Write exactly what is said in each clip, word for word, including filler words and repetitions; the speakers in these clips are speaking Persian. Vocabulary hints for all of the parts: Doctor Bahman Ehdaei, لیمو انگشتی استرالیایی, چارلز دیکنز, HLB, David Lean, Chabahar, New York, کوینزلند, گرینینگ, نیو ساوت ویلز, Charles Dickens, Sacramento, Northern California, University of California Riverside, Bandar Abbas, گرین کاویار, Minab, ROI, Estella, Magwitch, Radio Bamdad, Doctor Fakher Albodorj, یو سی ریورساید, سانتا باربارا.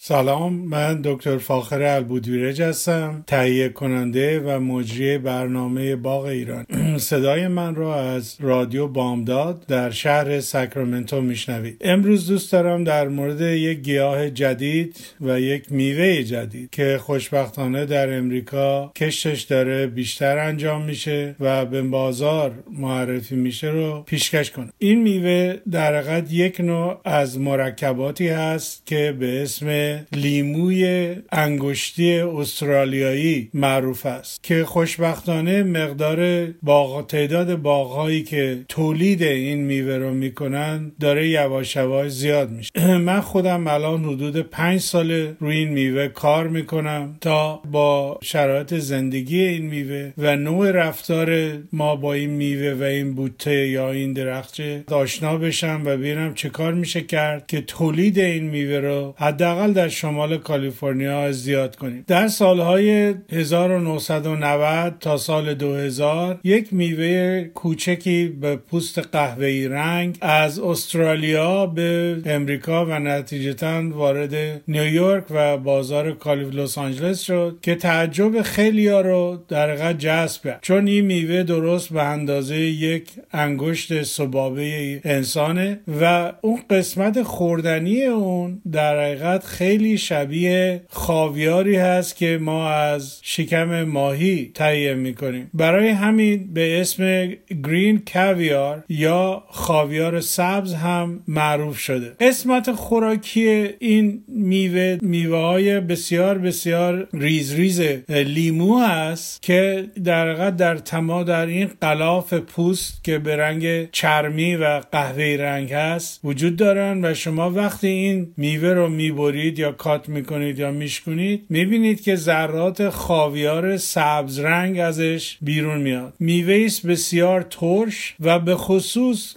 سلام، من دکتر فاخر البودورج هستم، تهیه کننده و مجری برنامه باغ ایران. صدای من را از رادیو بامداد در شهر ساکرامنتو میشنوید. امروز دوست دارم در مورد یک گیاه جدید و یک میوه جدید که خوشبختانه در امریکا کشتش داره بیشتر انجام میشه و به بازار معرفی میشه رو پیشکش کنم. این میوه در حقیقت یک نوع از مرکباتی هست که به اسم لیموی انگشتی استرالیایی معروف است که خوشبختانه مقدار باغ تعداد باغهایی که تولید این میوه رو میکنن داره یواش یواش زیاد میشه. من خودم الان حدود پنج ساله روی این میوه کار میکنم تا با شرایط زندگی این میوه و نوع رفتار ما با این میوه و این بوته یا این درخچه آشنا بشم و ببینم چه کار میشه کرد که تولید این میوه رو حداقل در شمال کالیفرنیا زیاد کنیم. در سالهای هزار و نهصد و نود تا سال دو هزار یک میوه کوچکی به پوست قهوه‌ای رنگ از استرالیا به امریکا و نتیجتاً وارد نیویورک و بازار کالیفرنیا لس آنجلس شد که تعجب خیلی‌ها رو در واقع جذب کرد، چون این میوه درست به اندازه یک انگشت سبابه انسانه و اون قسمت خوردنی اون در حقیقت خیلی شبیه خاویاری هست که ما از شکم ماهی تهیه می‌کنیم. برای همین به اسم گرین کاویار یا خاویار سبز هم معروف شده. قسمت خوراکی این میوه میوه‌های بسیار بسیار ریز ریز لیمو است که در حقیقت در تمام در این غلاف پوست که به رنگ چرمی و قهوه‌ای رنگ هست وجود دارن و شما وقتی این میوه رو میبرید یا کات میکنید یا میشکنید میبینید که ذرات خاویار سبز رنگ ازش بیرون میاد. میوه‌ایست بسیار ترش و به خصوص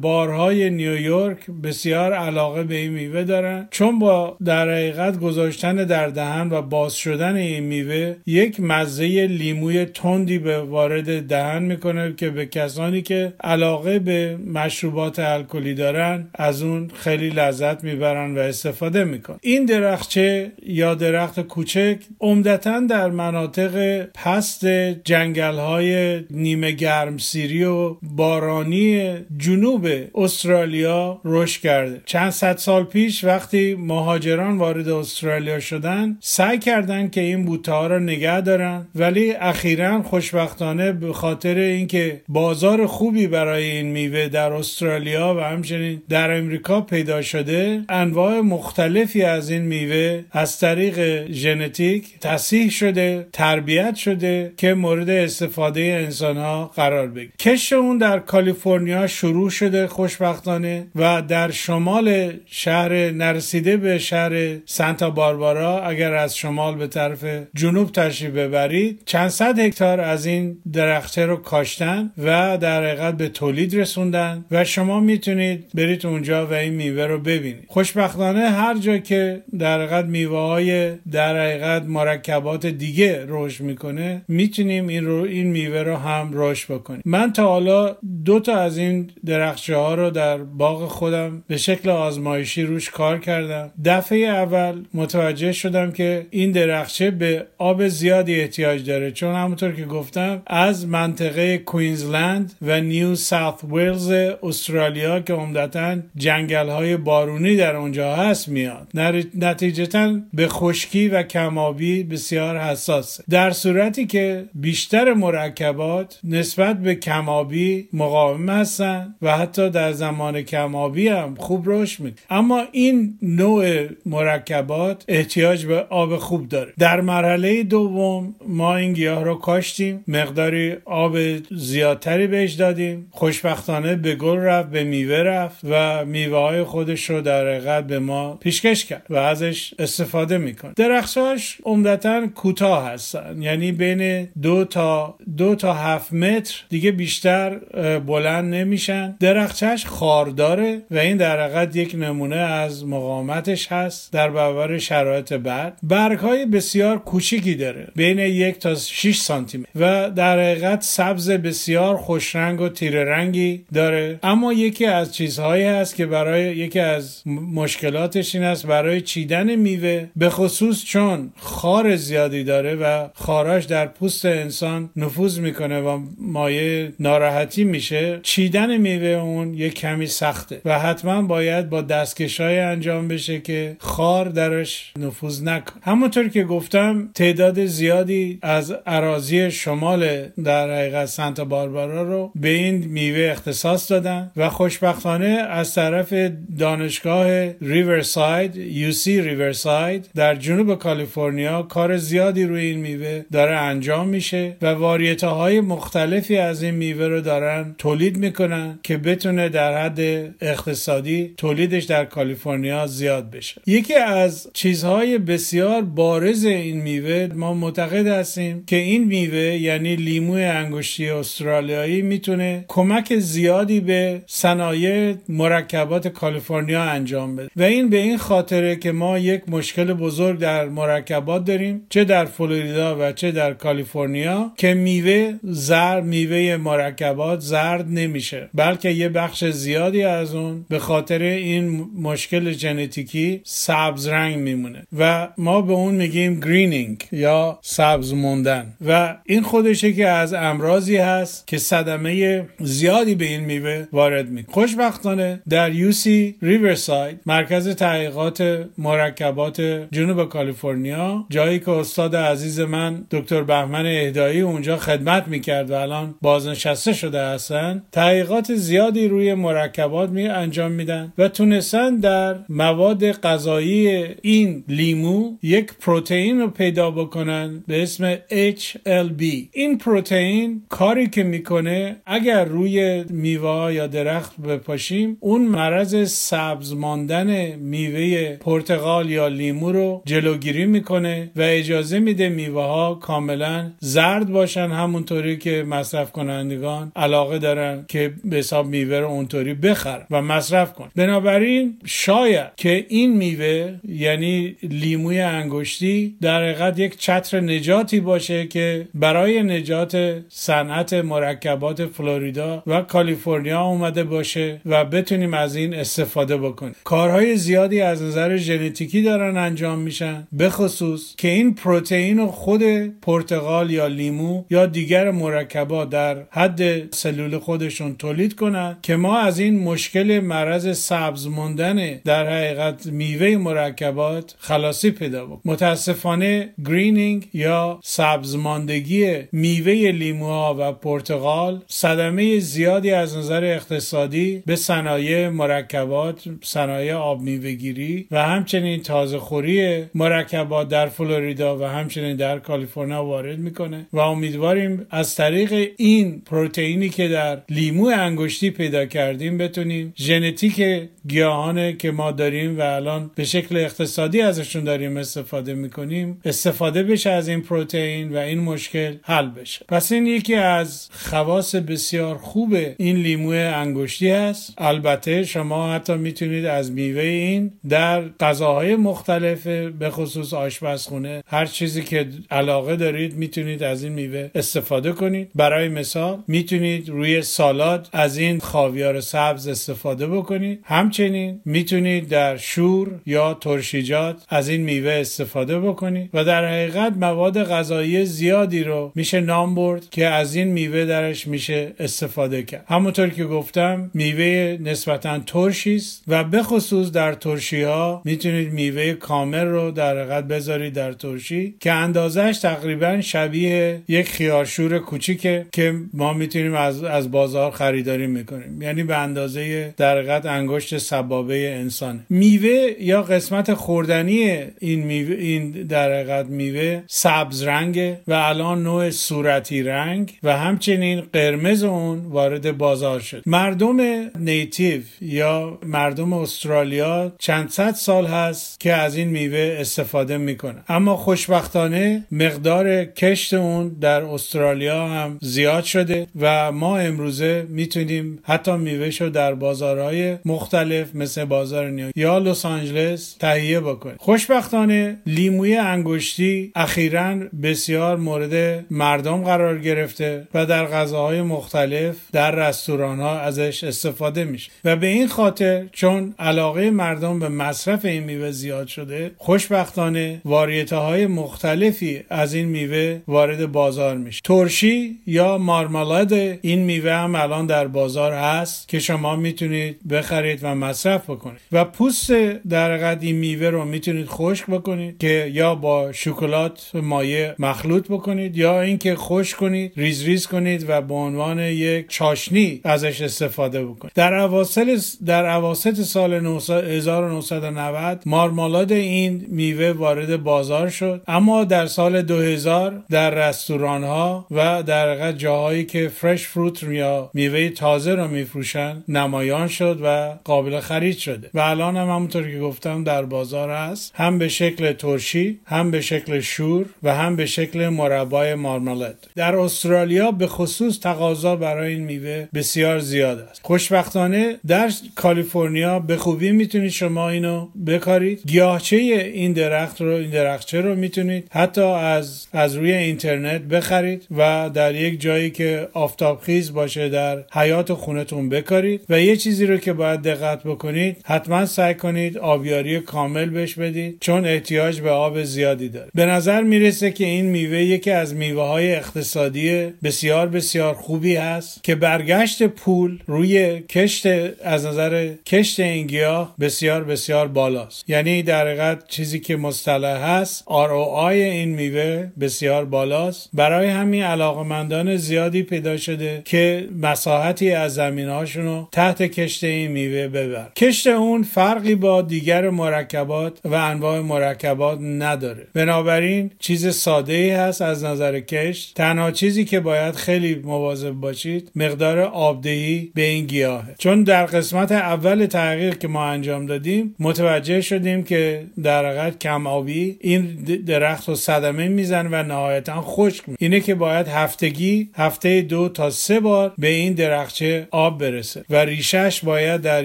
بارهای نیویورک بسیار علاقه به این میوه دارن، چون با در حقیقت گذاشتن در دهن و باز شدن این میوه یک مزه لیموی تندی به وارد دهن میکنه که به کسانی که علاقه به مشروبات الکلی دارن از اون خیلی لذت میبرن و استفاده میکنن. این درخچه یا درخت کوچک عمدتاً در مناطق پست جنگل‌های نیمه گرمسیری و بارانی جنوب استرالیا رشد کرده. چند صد سال پیش وقتی مهاجران وارد استرالیا شدند سعی کردند که این بوته‌ها را نگه دارن، ولی اخیراً خوشبختانه به خاطر اینکه بازار خوبی برای این میوه در استرالیا و همچنین در امریکا پیدا شده، انواع مختلفی از این میوه از طریق ژنتیک تصحیح شده، تربیت شده که مورد استفاده انسان‌ها قرار بگیره. کشت اون در کالیفرنیا شروع شده خوشبختانه و در شمال شهر نرسیده به شهر سانتا باربارا اگر از شمال به طرف جنوب تشریف ببرید چند صد هکتار از این درخته رو کاشتن و در حقیقت به تولید رسوندن و شما میتونید برید اونجا و این میوه رو ببینید. خوشبختانه هر جا که در حقیقت میوه‌های در حقیقت مرکبات دیگه رشد میکنه میتونیم این رو این میوه رو هم رشد بکنیم. من تا حالا دو تا از این درخچه ها رو در باغ خودم به شکل آزمایشی روش کار کردم. دفعه اول متوجه شدم که این درخچه به آب زیادی احتیاج داره، چون همونطور که گفتم از منطقه کوینزلند و نیو ساوت ویلز استرالیا که عمدتاً جنگل‌های بارونی در اونجا هست میاد، نتیجتاً به خشکی و کم‌آبی بسیار حساسه، در صورتی که بیشتر مرکبات نسبت به کم‌آبی مقاوم هستن و حتی در زمان کم‌آبی هم خوب رشد میکنه. اما این نوع مرکبات احتیاج به آب خوب داره. در مرحله دوم ما این گیاه رو کاشتیم، مقداری آب زیادتری بهش دادیم، خوشبختانه به گل رفت، به میوه رفت و میوه‌های خودش رو در حقیقت به ما پیشکش کرد و ازش استفاده میکنه. درخت‌هاش عمدتاً کوتاه هستن، یعنی بین دو تا دو تا هفت متر دیگه بیشتر بلند نمیشن. درختش خارداره و این در حقیقت یک نمونه از مقاومتش هست در برابر شرایط بد. برگ‌های بسیار کوچیکی داره، بین یک تا شش سانتی متر و در حقیقت سبز بسیار خوش رنگ و تیره رنگی داره. اما یکی از چیزهایی هست که برای یکی از مشکلاتش این است برای چیدن میوه، به خصوص چون خار زیادی داره و خاراش در پوست انسان نفوذ میکنه و مایه ناراحتی میشه، چیدن میوه اون یک کمی سخته و حتما باید با دستکشای انجام بشه که خار درش نفوذ نکنه. همونطور که گفتم تعداد زیادی از اراضی شمال در حقیقت سانتا باربارا رو به این میوه اختصاص دادن و خوشبختانه از طرف دانشگاه ریورساید، یو سی ریورساید در جنوب کالیفرنیا کار زیادی روی این میوه داره انجام میشه و واریته های مختلفی از این میوه رو دارن تولید میکنن که بتونه در حد اقتصادی تولیدش در کالیفرنیا زیاد بشه. یکی از چیزهای بسیار بارز این میوه، ما معتقد هستیم که این میوه یعنی لیمو انگشتی استرالیایی میتونه کمک زیادی به صنایع مرکبات کالیفرنیا انجام بده و این به این خاطره که ما یک مشکل بزرگ در مرکبات داریم، چه در فلوریدا و چه در کالیفرنیا، که میوه زرد، میوه مرکبات زرد نمیشه، بلکه یه بخش زیادی از اون به خاطر این مشکل ژنتیکی سبز رنگ میمونه و ما به اون میگیم گرینینگ یا سبز موندن و این خودشه که از امراضی هست که صدمه زیادی به این میوه وارد میکنه. خوشبختانه در یو سی ریورساید، مرکز تحقیقات مرکبات جنوب کالیفرنیا، جایی که استاد عزیز من دکتر بهمن اهدایی اونجا خدمت میکرد و الان بازنشسته شده هستن، تحقیقات زیادی روی مرکبات می انجام میدن و تونستن در مواد غذایی این لیمو یک پروتئین رو پیدا بکنن به اسم اچ ال بی. این پروتئین کاری که میکنه اگر روی میوه یا درخت بپاشیم، اون مرض سبز ماندن میوه پرتقال یا لیمو رو جلوگیری میکنه و اجازه میده میوه ها کاملا زرد باشن، همونطوری که مصرف کنندگان علاقه دارن که به حساب میوه رو اونطوری بخرن و مصرف کنن. بنابراین شاید که این میوه یعنی لیموی انگشتی در حقیقت یک چتر نجاتی باشه که برای نجات صنعت مرکبات فلوریدا و کالیفرنیا اومده باشه و بتونیم از این استفاده بکنیم. کارهای زیادی از نظر ژنتیکی دارن انجام میشن، به خصوص که این پروتئین خود پرتقال یا لیمو یا دیگر مرکبات در حد سلول خودشون تولید کنن که ما از این مشکل مرض سبز موندن در حقیقت میوه مرکبات خلاصی پیدا بکنیم. متاسفانه گرینینگ یا سبزماندگی میوه لیموها و پرتقال صدمه زیادی از نظر اقتصادی به صنایع مرکبات، صنایع آب میوه‌گیری و همچنین تازه‌خوری مرکبات در فلوریدا و همچنین در کالیفرنیا وارد میکنه و امیدواریم از طریق این پروتئینی که در لیمو انگشتی پیدا کردیم بتونیم ژنتیک گیاهانه که ما داریم و الان به شکل اقتصادی ازشون داریم استفاده میکنیم استفاده بشه از این پروتئین و این مشکل حل بشه. پس این یکی از خواص بسیار خوب این لیمو انگشتی است. البته شما حتی میتونید از میوه این در غذاهای مختلف، به خصوص آشپزخونه، هر چیزی که علاقه دارید میتونید از این میوه استفاده کنید. برای مثال میتونید روی سالاد از این خاویار سبز استفاده بکنید، همچنین میتونید در شور یا ترشیجات از این میوه استفاده بکنید و در حقیقت مواد غذایی زیادی رو میشه نام برد که از این میوه درش میشه استفاده کرد. همونطور که گفتم میوه نسبتاً ترشی است و به خصوص در ترشی ها میتونید میوه کامل رو در حقیقت بذارید در ترشی که اندازش تقریبا شبیه یک خیارشور کوچیکه که ما میتونیم از از بازار خریداری میکنیم، یعنی به اندازه در حقیقت انگشت سبابه انسانه. میوه یا قسمت خوردنی این میوه، این در حقیقت میوه سبز رنگه و الان نوع صورتی رنگ و همچنین قرمز اون وارد بازار شد. مردم نیتیو یا مردم استرالیا چند صد سال هست که از این میوه استفاده میکنن. اما خوشبختانه مقدار کشت اون در استرالیا هم زیاد شده و ما امروزه میتونیم حتی میوهشو در بازارهای مختلف مثل بازار نیویورک یا لس آنجلس تهیه بکنیم. خوشبختانه لیموی انگشتی اخیراً بسیار مورد مردم قرار گرفته و در غذاهای مختلف در رستوران‌ها ازش استفاده میشه و به این خاطر چون علاقه مردم به مصرف این میوه زیاد شده، خوشبختانه واریته‌های مختلفی از این میوه وارد بازار میشه. ترشی یا مارمالاد این میوه هم الان در بازار هست که شما میتونید بخرید و مصرف بکنید و پوست در حقیقت این میوه رو میتونید خشک بکنید که یا با شکلات مایع مخلوط بکنید یا اینکه خشک کنید، ریز ریز کنید و به عنوان یک چاشنی ازش استفاده بکنید. در اواسط در اواسط سال هزار و نهصد و نود مارمالاد این میوه وارد بازار شد، اما در سال دو هزار در رستوران‌ها و در حقیقت جاهایی که فرش فروت یا میوه تازه رو میفروشن نمایان شد و قابل خرید شده و الان هم همونطور که گفتم در بازار هست، هم به شکل ترشی، هم به شکل شور و هم به شکل مربای مارمالاد. در استرالیا به خصوص تقاضا برای این میوه بسیار زیاد است. خوشبختانه در کالیفرنیا به خوبی میتونید شما اینو بکارید. گیاهچه این درخت رو این درختچه رو میتونید حتی از از روی اینترنت بخرید و در یک جایی که آفتابخیز باشه در حیاط خونتون بکارید و یه چیزی رو که باید دقت بکنید، حتما سعی کنید آبیاری کامل بهش بدید چون احتیاج به آب زیادی داره. به نظر میرسه که این میوه یکی از میوه‌های اقتصادی بسیار بسیار خوبی است که برگشت پول روی کشت از نظر کشت این گیاه بسیار بسیار بالاست. یعنی در حقیقت چیزی که مصطلح هست آر او آی این میوه بسیار بالاست. برای همین علاقه‌مندان زیادی پیدا شده که مساحتی از زمین‌هاشون رو تحت کشت این میوه ببر. کشت اون فرقی با دیگر مرکبات و انواع مرکبات نداره. بنابراین چیز ساده‌ای هست از نظر کشت. تنها چیزی که باید خیلی مواظب باشید مقدار آبدهی به این گیاهه. چون در قسمت اول تحقیق که ما انجام دادیم متوجه شدیم که در حقیقت کم آبی این درخت رو صدمه میزن و نهایتاً خشک میشه. اینه که باید هفتگی هفته دو تا سه بار به این درختچه آب برسه و ریشش باید در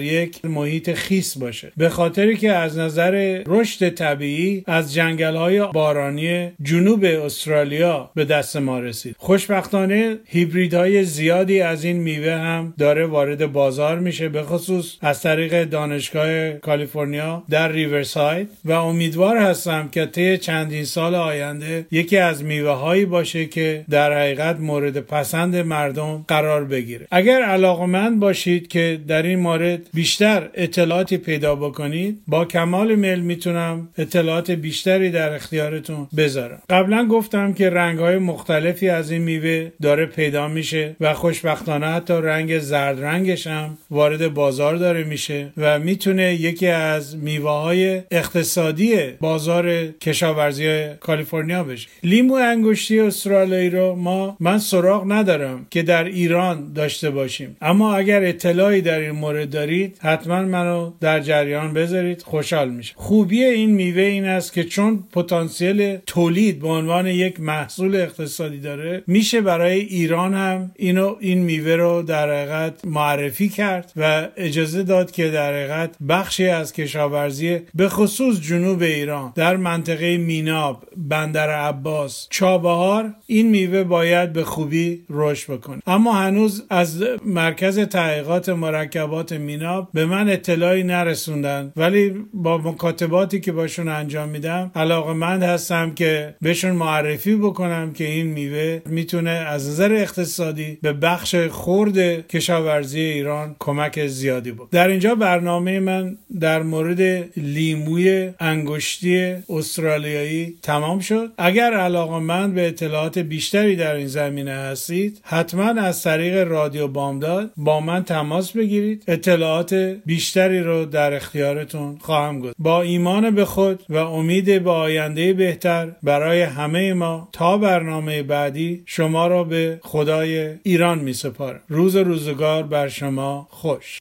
یک محیط خیس باشه، به خاطری که از نظر رشد طبیعی از جنگل‌های بارانی جنوب استرالیا به دست ما رسید. خوشبختانه هیبریدهای زیادی از این میوه هم داره وارد بازار میشه، به خصوص از طریق دانشگاه کالیفرنیا در ریورساید و امیدوار هستم که طی چندین سال آینده یکی از میوه‌هایی باشه که در حقیقت مورد پسند مردم قرار بگیره. اگر علاقه‌مند باشید که در این مورد بیشتر اطلاعاتی پیدا بکنید، با کمال میل میتونم اطلاعات بیشتری در اختیارتون بذارم. قبلا گفتم که رنگ‌های مختلفی از این میوه داره پیدا میشه و خوشبختانه حتی رنگ زرد رنگش هم وارد بازار داره میشه و میتونه یکی از میوه‌های اقتصادی بازار کشاورزی کالیفرنیا بشه. لیمو انگشتی استرالیایی رو ما من سراغ ندارم که در ایران داشته باشیم، اما اگر اطلاعی در این مورد دارید حتما منو در جریان بذارید، خوشحال میشه. خوبی این میوه این است که چون پتانسیل تولید به عنوان یک محصول اقتصادی داره، میشه برای ایران هم اینو این میوه رو در حقیقت معرفی کرد و اجازه داد که در حقیقت بخشی از کشاورزی به خصوص جنوب ایران در منطقه میناب، بندر عباس، چابهار این میوه باید به خوبی رشد بکنه. اما هنوز از مرکز تحقیقات مرکبات میناب به من اطلاعی نرسوندن، ولی با مکاتباتی که باشون انجام میدم علاقه‌مند هستم که بهشون معرفی بکنم که این میوه میتونه از نظر اقتصادی به بخش خرد کشاورزی ایران کمک زیادی بکنه. در اینجا برنامه من در مورد لیموی انگشتی استرالیایی تمام شد. اگر علاقه‌مند به اطلاعات بیشتری در این زمینه هستید، حتما از طریق رادیو بامداد با من تماس بگیرید. اطلاعات بیشتری رو در اختیارتون خواهم گذاشت. با ایمان به خود و امید به آینده بهتر برای همه ما، تا برنامه بعدی شما را به خدای ایران می سپارم. روز روزگار بر شما خوش.